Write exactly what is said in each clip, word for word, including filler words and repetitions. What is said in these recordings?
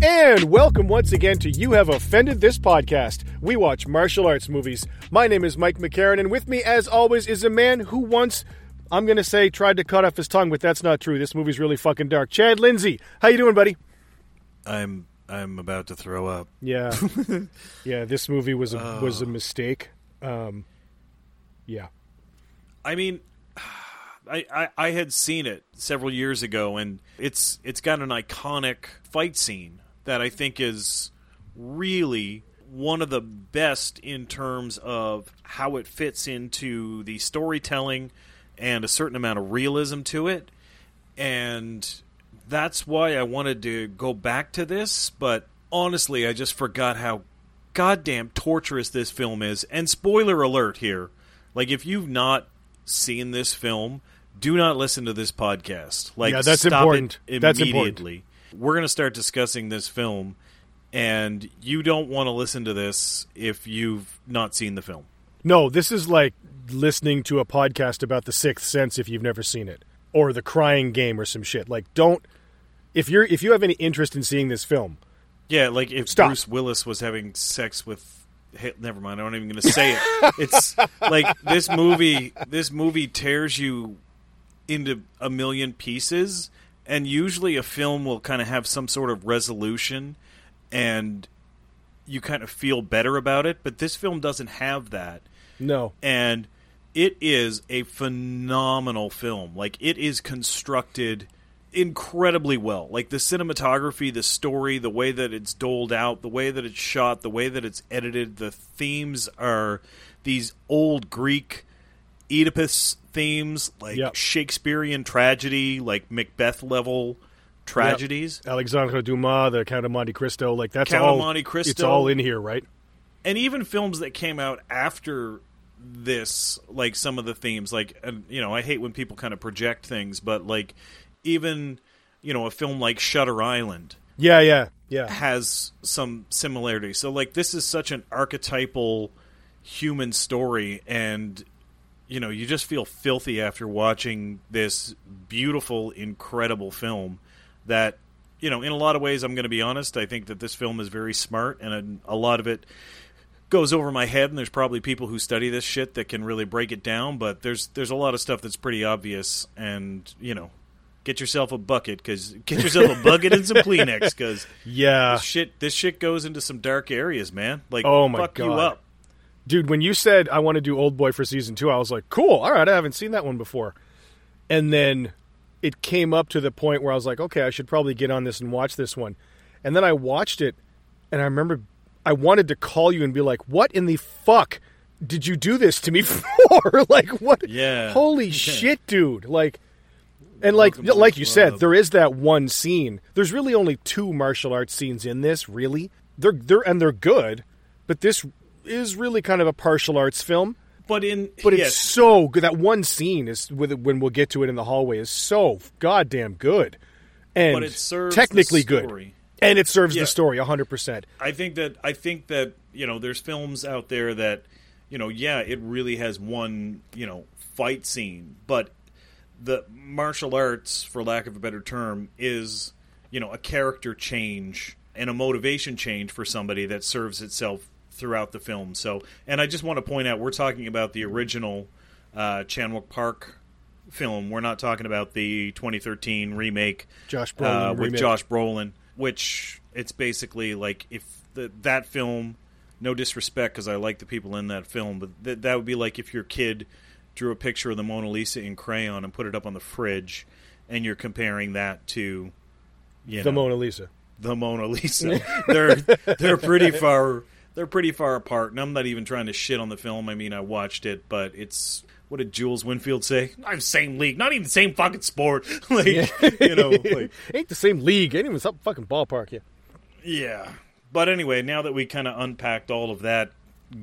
And welcome once again to You Have Offended This Podcast. We watch martial arts movies. My name is Mike McCarran, and with me, as always, is a man who once, I'm going to say, tried to cut off his tongue, but that's not true. This movie's really fucking dark. Chad Lindsay, how you doing, buddy? I'm I'm about to throw up. Yeah. yeah, this movie was a, uh, was a mistake. Um, yeah. I mean, I, I, I had seen it several years ago, and it's it's got an iconic fight scene that I think is really one of the best in terms of how it fits into the storytelling and a certain amount of realism to it. And that's why I wanted to go back to this, but honestly, I just forgot how goddamn torturous this film is. And spoiler alert here, like, if you've not seen this film, do not listen to this podcast. Like, yeah, that's stop important. It immediately. That's important. We're going to start discussing this film, and you don't want to listen to this if you've not seen the film. No, this is like listening to a podcast about The Sixth Sense if you've never seen it, or The Crying Game or some shit. Like, don't if you're if you have any interest in seeing this film. Yeah, like if stop. Bruce Willis was having sex with hey, never mind, I'm not even going to say it. It's like this movie this movie tears you into a million pieces. And usually a film will kind of have some sort of resolution and you kind of feel better about it. But this film doesn't have that. No. And it is a phenomenal film. Like, it is constructed incredibly well. Like, the cinematography, the story, the way that it's doled out, the way that it's shot, the way that it's edited. The themes are these old Greek Oedipus themes, like yep. Shakespearean tragedy, like Macbeth level tragedies. Yep. Alexandre Dumas, The Count of Monte Cristo, like that's Count all. Count of Monte Cristo. It's all in here, right? And even films that came out after this, like some of the themes, like and, you know, I hate when people kind of project things, but like even you know a film like Shutter Island, yeah, yeah, yeah, has some similarity. So like this is such an archetypal human story and. You know, you just feel filthy after watching this beautiful, incredible film that, you know, in a lot of ways, I'm going to be honest, I think that this film is very smart and a, a lot of it goes over my head. And there's probably people who study this shit that can really break it down. But there's there's a lot of stuff that's pretty obvious. And, you know, get yourself a bucket because get yourself a bucket and some Kleenex because yeah, this shit, this shit goes into some dark areas, man. Like, oh my fuck God. You up. Dude, when you said, I want to do Oldboy for season two, I was like, cool, all right, I haven't seen that one before. And then it came up to the point where I was like, okay, I should probably get on this and watch this one. And then I watched it, and I remember I wanted to call you and be like, what in the fuck did you do this to me for? like, what? Yeah. Holy yeah. shit, dude. Like, and like, Welcome like you club. said, there is that one scene. There's really only two martial arts scenes in this, really. They're they're And they're good, but this is really kind of a partial arts film, but in but it's yes. so good. That one scene is with when we'll get to it in the hallway is so goddamn good, and but it serves technically the story. good, and it serves yeah. the story a hundred percent. I think that I think that you know, there's films out there that you know, yeah, it really has one you know fight scene, but the martial arts, for lack of a better term, is you know a character change and a motivation change for somebody that serves itself throughout the film. So, and I just want to point out, we're talking about the original uh, Chan-wook Park film. We're not talking about the twenty thirteen remake, Josh Brolin uh, with remake. Josh Brolin, which it's basically like if the, that film. No disrespect, because I like the people in that film, but th- that would be like if your kid drew a picture of the Mona Lisa in crayon and put it up on the fridge, and you're comparing that to you the know, Mona Lisa. The Mona Lisa. they're they're pretty far. they're pretty far apart, and I'm not even trying to shit on the film. I mean, I watched it, but it's... What did Jules Winfield say? Not the same league. Not even the same fucking sport. like, Yeah. you know, like... Ain't the same league. Ain't even some fucking ballpark, yeah. Yeah. But anyway, now that we kind of unpacked all of that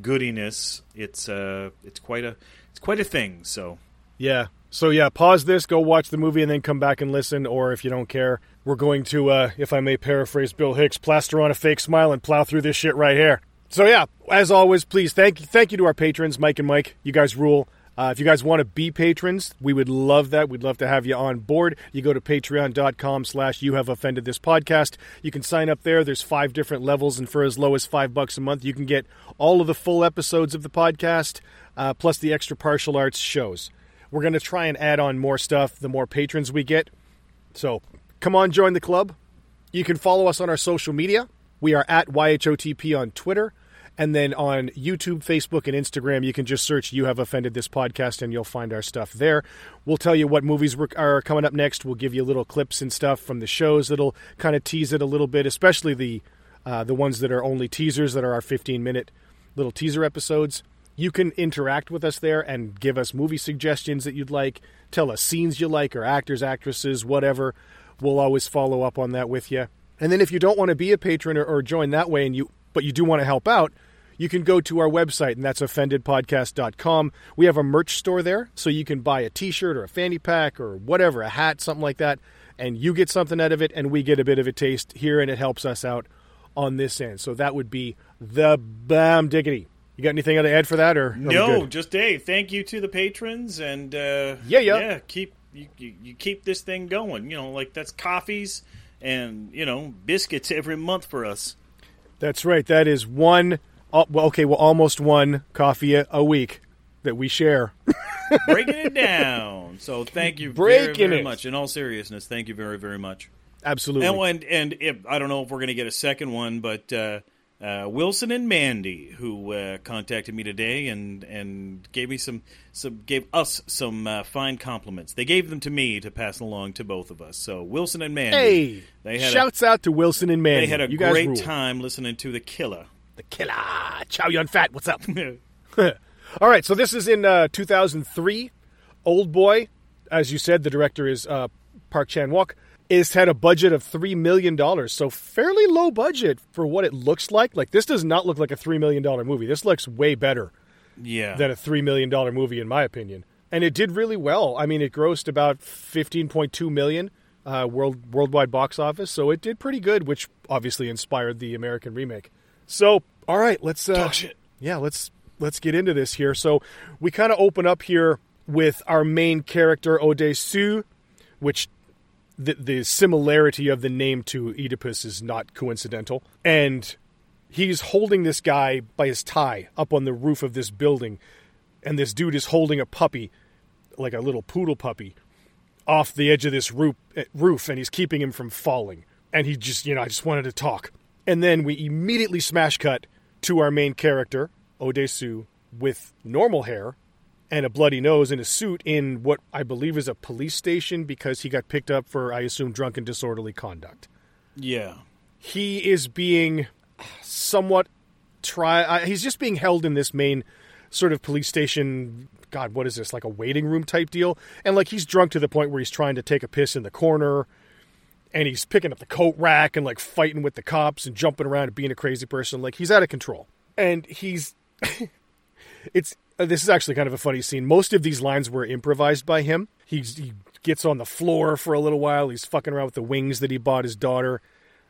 goodiness, it's uh, it's quite a it's quite a thing, so... Yeah. So, yeah, pause this, go watch the movie, and then come back and listen, or if you don't care, we're going to, uh, if I may paraphrase Bill Hicks, plaster on a fake smile and plow through this shit right here. So, yeah, as always, please, thank you, thank you to our patrons, Mike and Mike. You guys rule. Uh, if you guys want to be patrons, we would love that. We'd love to have you on board. You go to patreon.com slash you have offended this podcast. You can sign up there. There's five different levels, and for as low as five bucks a month, you can get all of the full episodes of the podcast, uh, plus the extra partial arts shows. We're going to try and add on more stuff the more patrons we get. So come on, join the club. You can follow us on our social media. We are at Y H O T P on Twitter. And then on YouTube, Facebook, and Instagram, you can just search You Have Offended This Podcast, and you'll find our stuff there. We'll tell you what movies are coming up next. We'll give you little clips and stuff from the shows that'll kind of tease it a little bit, especially the uh, the ones that are only teasers, that are our fifteen-minute little teaser episodes. You can interact with us there and give us movie suggestions that you'd like. Tell us scenes you like, or actors, actresses, whatever. We'll always follow up on that with you. And then if you don't want to be a patron or, or join that way, and you but you do want to help out, you can go to our website, and that's offended podcast dot com. We have a merch store there, so you can buy a T-shirt or a fanny pack or whatever, a hat, something like that, and you get something out of it, and we get a bit of a taste here, and it helps us out on this end. So that would be the bam diggity. You got anything to add for that, or no? Just Dave. Thank you to the patrons, and uh, yeah, yeah, yeah. Keep you, you, you keep this thing going. You know, like that's coffees and you know biscuits every month for us. That's right. That is one. Uh, well, okay, well, almost one coffee a, a week that we share. Breaking it down. So thank you Breaking very, very it. much. In all seriousness, thank you very, very much. Absolutely. And and, and if, I don't know if we're going to get a second one, but. Uh, Uh, Wilson and Mandy, who uh, contacted me today and, and gave me some, some gave us some uh, fine compliments. They gave them to me to pass along to both of us. So Wilson and Mandy, hey, they had shouts a, out to Wilson and Mandy. They had a you great rule. time listening to the killer, the killer, Chow Yun Fat. What's up? All right, so this is in uh, two thousand three. Oldboy, as you said, the director is uh, Park Chan-wook. It's had a budget of three million dollars, so fairly low budget for what it looks like. Like, this does not look like a three million dollars movie. This looks way better yeah. than a three million dollars movie, in my opinion. And it did really well. I mean, it grossed about fifteen point two million dollars uh, world, worldwide box office, so it did pretty good, which obviously inspired the American remake. So, all right, let's... Uh, Gosh, shit. Yeah, let's, let's get into this here. So, we kind of open up here with our main character, Oh Dae-su, which... The, the similarity of the name to Oedipus is not coincidental. And he's holding this guy by his tie up on the roof of this building. And this dude is holding a puppy, like a little poodle puppy, off the edge of this roof, roof. And he's keeping him from falling. And he just, you know, I just wanted to talk. And then we immediately smash cut to our main character, Oh Dae-su, with normal hair and a bloody nose and a suit in what I believe is a police station because he got picked up for, I assume, drunken disorderly conduct. Yeah. He is being somewhat... Tri- he's just being held in this main sort of police station... God, what is this? Like a waiting room type deal? And, like, he's drunk to the point where he's trying to take a piss in the corner. And he's picking up the coat rack and, like, fighting with the cops and jumping around and being a crazy person. Like, he's out of control. And he's... it's... This is actually kind of a funny scene. Most of these lines were improvised by him. He's, he gets on the floor for a little while. He's fucking around with the wings that he bought his daughter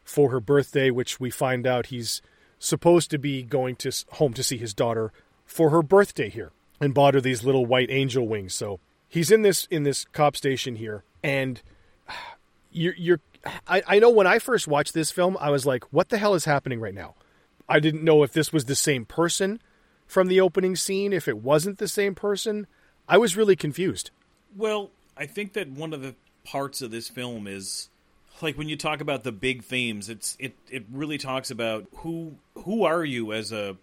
for her birthday, which we find out he's supposed to be going to home to see his daughter for her birthday here and bought her these little white angel wings. So he's in this in this cop station here. And you're, you're I, I know when I first watched this film, I was like, what the hell is happening right now? I didn't know if this was the same person from the opening scene, if it wasn't the same person. I was really confused. Well, I think that one of the parts of this film is, like, when you talk about the big themes, it's it, it really talks about who who are you as a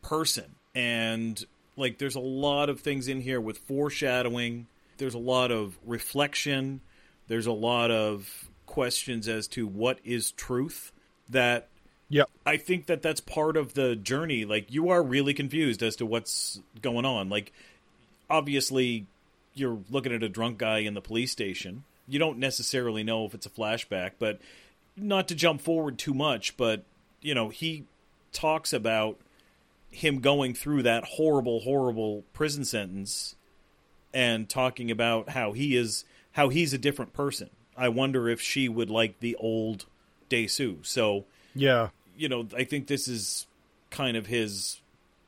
person. And, like, there's a lot of things in here with foreshadowing. There's a lot of reflection. There's a lot of questions as to what is truth that Yeah, I think that that's part of the journey. Like, you are really confused as to what's going on. Like, obviously, you're looking at a drunk guy in the police station. You don't necessarily know if it's a flashback, but not to jump forward too much, but, you know, he talks about him going through that horrible, horrible prison sentence and talking about how he is, how he's a different person. I wonder if she would like the old Dae-su. So, yeah, you know, I think this is kind of his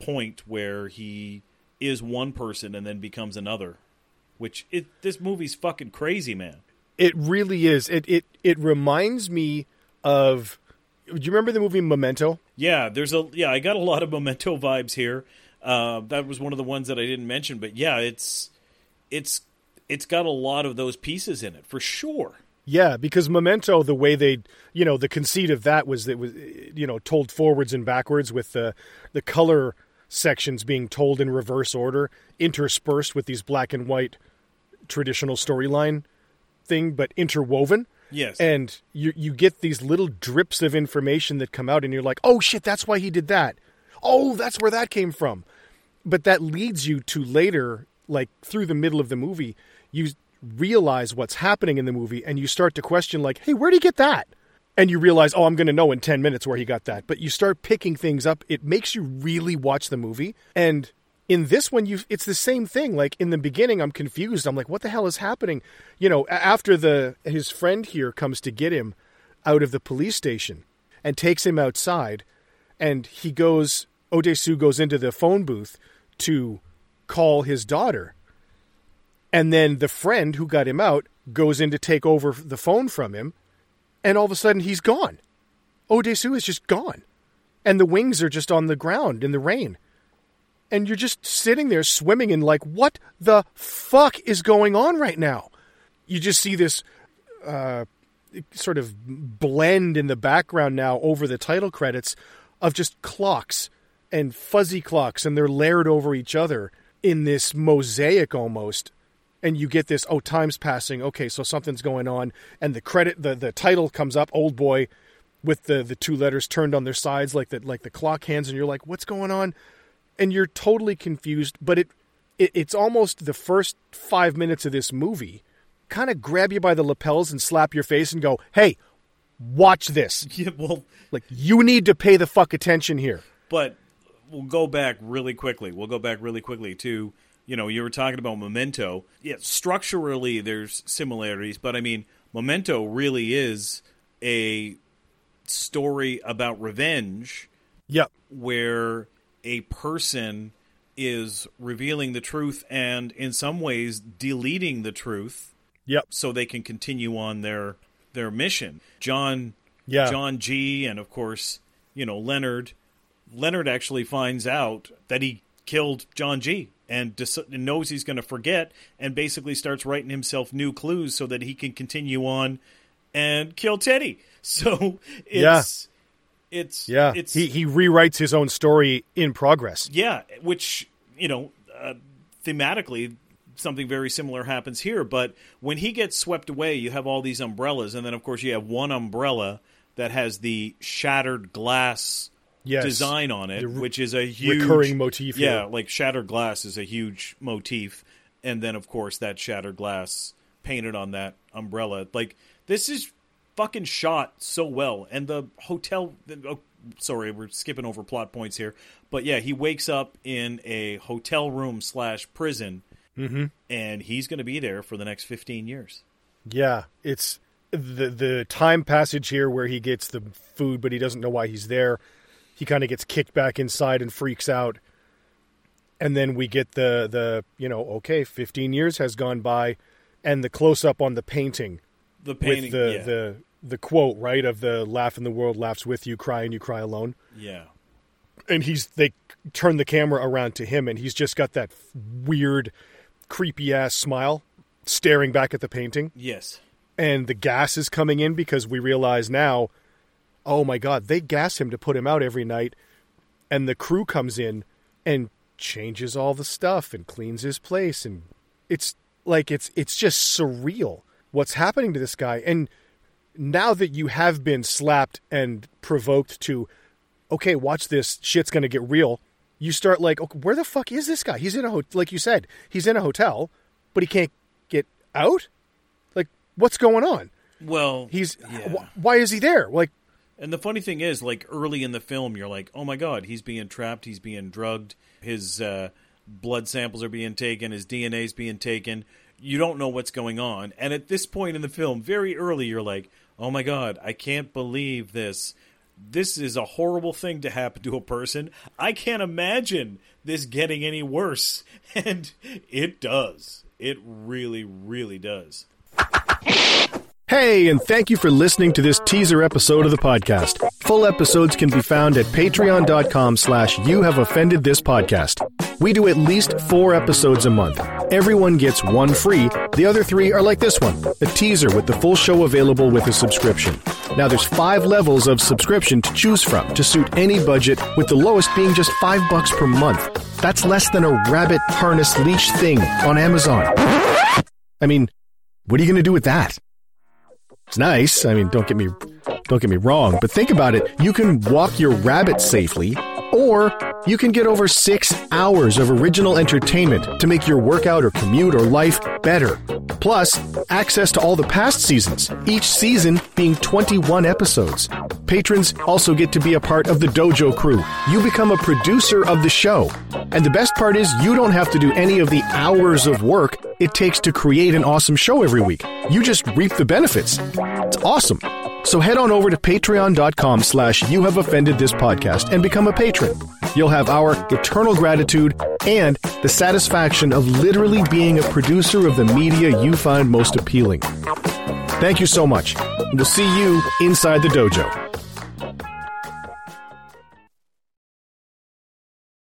point where he is one person and then becomes another, which it, this movie's fucking crazy, man. It really is. It, it, it reminds me of, do you remember the movie Memento? Yeah, there's a, yeah, I got a lot of Memento vibes here. Uh, that was one of the ones that I didn't mention, but yeah, it's, it's, it's got a lot of those pieces in it for sure. Yeah, because Memento, the way they, you know, the conceit of that was that it was, you know, told forwards and backwards with the the color sections being told in reverse order, interspersed with these black and white traditional storyline thing, but interwoven. Yes. And you you get these little drips of information that come out and you're like, oh shit, that's why he did that. Oh, that's where that came from. But that leads you to later, like through the middle of the movie, you realize what's happening in the movie and you start to question, like, hey, where'd he get that? And you realize, oh, I'm going to know in ten minutes where he got that. But you start picking things up. It makes you really watch the movie. And in this one, you it's the same thing. Like, in the beginning, I'm confused. I'm like, what the hell is happening? You know, after the his friend here comes to get him out of the police station and takes him outside, and he goes, Oh Dae-su goes into the phone booth to call his daughter. And then the friend who got him out goes in to take over the phone from him. And all of a sudden, he's gone. Oh Dae-su is just gone. And the wings are just on the ground in the rain. And you're just sitting there swimming in, like, what the fuck is going on right now? You just see this uh, sort of blend in the background now over the title credits of just clocks and fuzzy clocks. And they're layered over each other in this mosaic almost. And you get this, oh, time's passing. Okay, so something's going on. And the credit, the, the title comes up, Oldboy, with the, the two letters turned on their sides, like the, like the clock hands. And you're like, what's going on? And you're totally confused. But it, it it's almost the first five minutes of this movie kind of grab you by the lapels and slap your face and go, hey, watch this. Yeah, well, like, you need to pay the fuck attention here. But we'll go back really quickly. We'll go back really quickly to... You know, you were talking about Memento. Yeah, structurally there's similarities, but I mean, Memento really is a story about revenge. Yep. Where a person is revealing the truth and in some ways deleting the truth. Yep. So they can continue on their their mission. John yeah. John G and of course, you know, Leonard. Leonard actually finds out that he killed John G. And knows he's going to forget and basically starts writing himself new clues so that he can continue on and kill Teddy. So it's... Yeah. It's, yeah. It's, he, he rewrites his own story in progress. Yeah, which, you know, uh, thematically, something very similar happens here. But when he gets swept away, you have all these umbrellas. And then, of course, you have one umbrella that has the shattered glass... Yes. Design on it, the re- which is a huge recurring motif. Yeah, yeah, like shattered glass is a huge motif, and then of course that shattered glass painted on that umbrella. Like, this is fucking shot so well, and the hotel. Oh, sorry, we're skipping over plot points here, but yeah, he wakes up in a hotel room slash prison, mm-hmm. and he's going to be there for the next fifteen years. Yeah, it's the the time passage here where he gets the food, but he doesn't know why he's there. He kind of gets kicked back inside and freaks out. And then we get the, the you know, okay, fifteen years has gone by. And the close-up on the painting. The painting, with the, yeah. the the quote, right, of the laugh in the world laughs with you, cry and you cry alone. Yeah. And he's they turn the camera around to him, and he's just got that weird, creepy-ass smile staring back at the painting. Yes. And the gas is coming in because we realize now... Oh, my God, they gas him to put him out every night, and the crew comes in and changes all the stuff and cleans his place, and it's like it's it's just surreal what's happening to this guy. And now that you have been slapped and provoked to, okay, watch this, shit's going to get real, you start like, okay, where the fuck is this guy? He's in a hotel, like you said, he's in a hotel, but he can't get out? Like, what's going on? Well, he's yeah. wh- why is he there? Like, and the funny thing is, like, early in the film, you're like, oh my God, he's being trapped, he's being drugged, his uh, blood samples are being taken, his D N A's being taken. You don't know what's going on. And at this point in the film, very early, you're like, oh my God, I can't believe this. This is a horrible thing to happen to a person. I can't imagine this getting any worse. And it does. It really, really does. Hey, and thank you for listening to this teaser episode of the podcast. Full episodes can be found at patreon.com slash you have offended this podcast. We do at least four episodes a month. Everyone gets one free. The other three are like this one, a teaser with the full show available with a subscription. Now there's five levels of subscription to choose from to suit any budget, with the lowest being just five bucks per month. That's less than a rabbit harness leash thing on Amazon. I mean, what are you going to do with that? It's nice. I mean, don't get me don't get me wrong, but think about it. You can walk your rabbit safely, or you can get over six hours of original entertainment to make your workout or commute or life better. Plus, access to all the past seasons, each season being twenty-one episodes. Patrons also get to be a part of the Dojo crew. You become a producer of the show. And the best part is you don't have to do any of the hours of work it takes to create an awesome show every week. You just reap the benefits. It's awesome. So head on over to patreon.com slash you have offended this podcast and become a patron. You'll have our eternal gratitude and the satisfaction of literally being a producer of the media you find most appealing. Thank you so much. We'll see you inside the dojo.